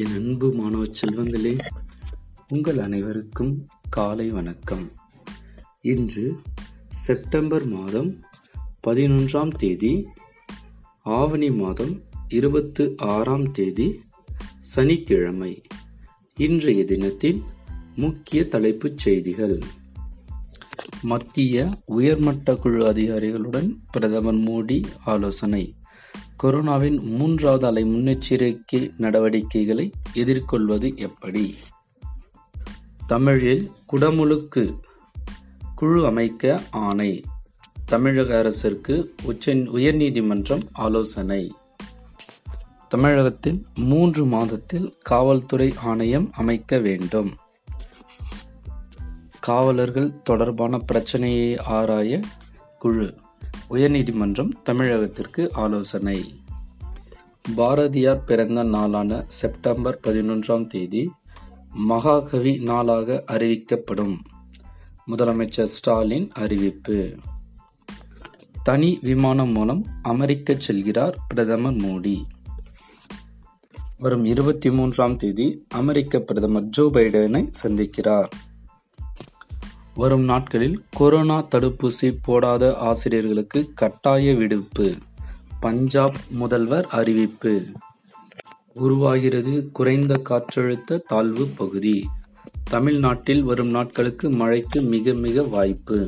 என் அன்பு மாணவ செல்வங்களே, உங்கள் அனைவருக்கும் காலை வணக்கம். இன்று செப்டம்பர் மாதம் 11ஆம் தேதி, ஆவணி மாதம் 26ஆம் தேதி, சனிக்கிழமை. இன்றைய தினத்தின் முக்கிய தலைப்புச் செய்திகள். மத்திய உயர்மட்ட குழு அதிகாரிகளுடன் பிரதமர் மோடி ஆலோசனை. கொரோனாவின் 3வது அலை முன்னெச்சரிக்கை நடவடிக்கைகளை எதிர்கொள்வது எப்படி? தமிழில் குடமுழுக்கு குழு அமைக்க ஆணை. தமிழக அரசிற்கு உயர்நீதிமன்றம் ஆலோசனை. தமிழகத்தில் 3 மாதத்தில் காவல்துறை ஆணையம் அமைக்க வேண்டும். காவலர்கள் தொடர்பான பிரச்சனையை ஆராய குழு. உயர்நீதிமன்றம் தமிழகத்திற்கு ஆலோசனை. பாரதியார் பிறந்த நாளான செப்டம்பர் 11ஆம் தேதி மகாகவி நாளாக அறிவிக்கப்படும். முதலமைச்சர் ஸ்டாலின் அறிவிப்பு. தனி விமானம் மூலம் அமெரிக்க செல்கிறார் பிரதமர் மோடி. வரும் 23ஆம் தேதி அமெரிக்க பிரதமர் ஜோ பைடனை சந்திக்கிறார். வரும் நாட்களில் கொரோனா தடுப்பூசி போடாத ஆசிரியர்களுக்கு கட்டாய விடுப்பு. பஞ்சாப் முதல்வர் அறிவிப்பு. உருவாகிறது குறைந்த காற்றழுத்த தாழ்வு பகுதி. தமிழ்நாட்டில் வரும் நாட்களுக்கு மழைக்கு மிக மிக வாய்ப்பு.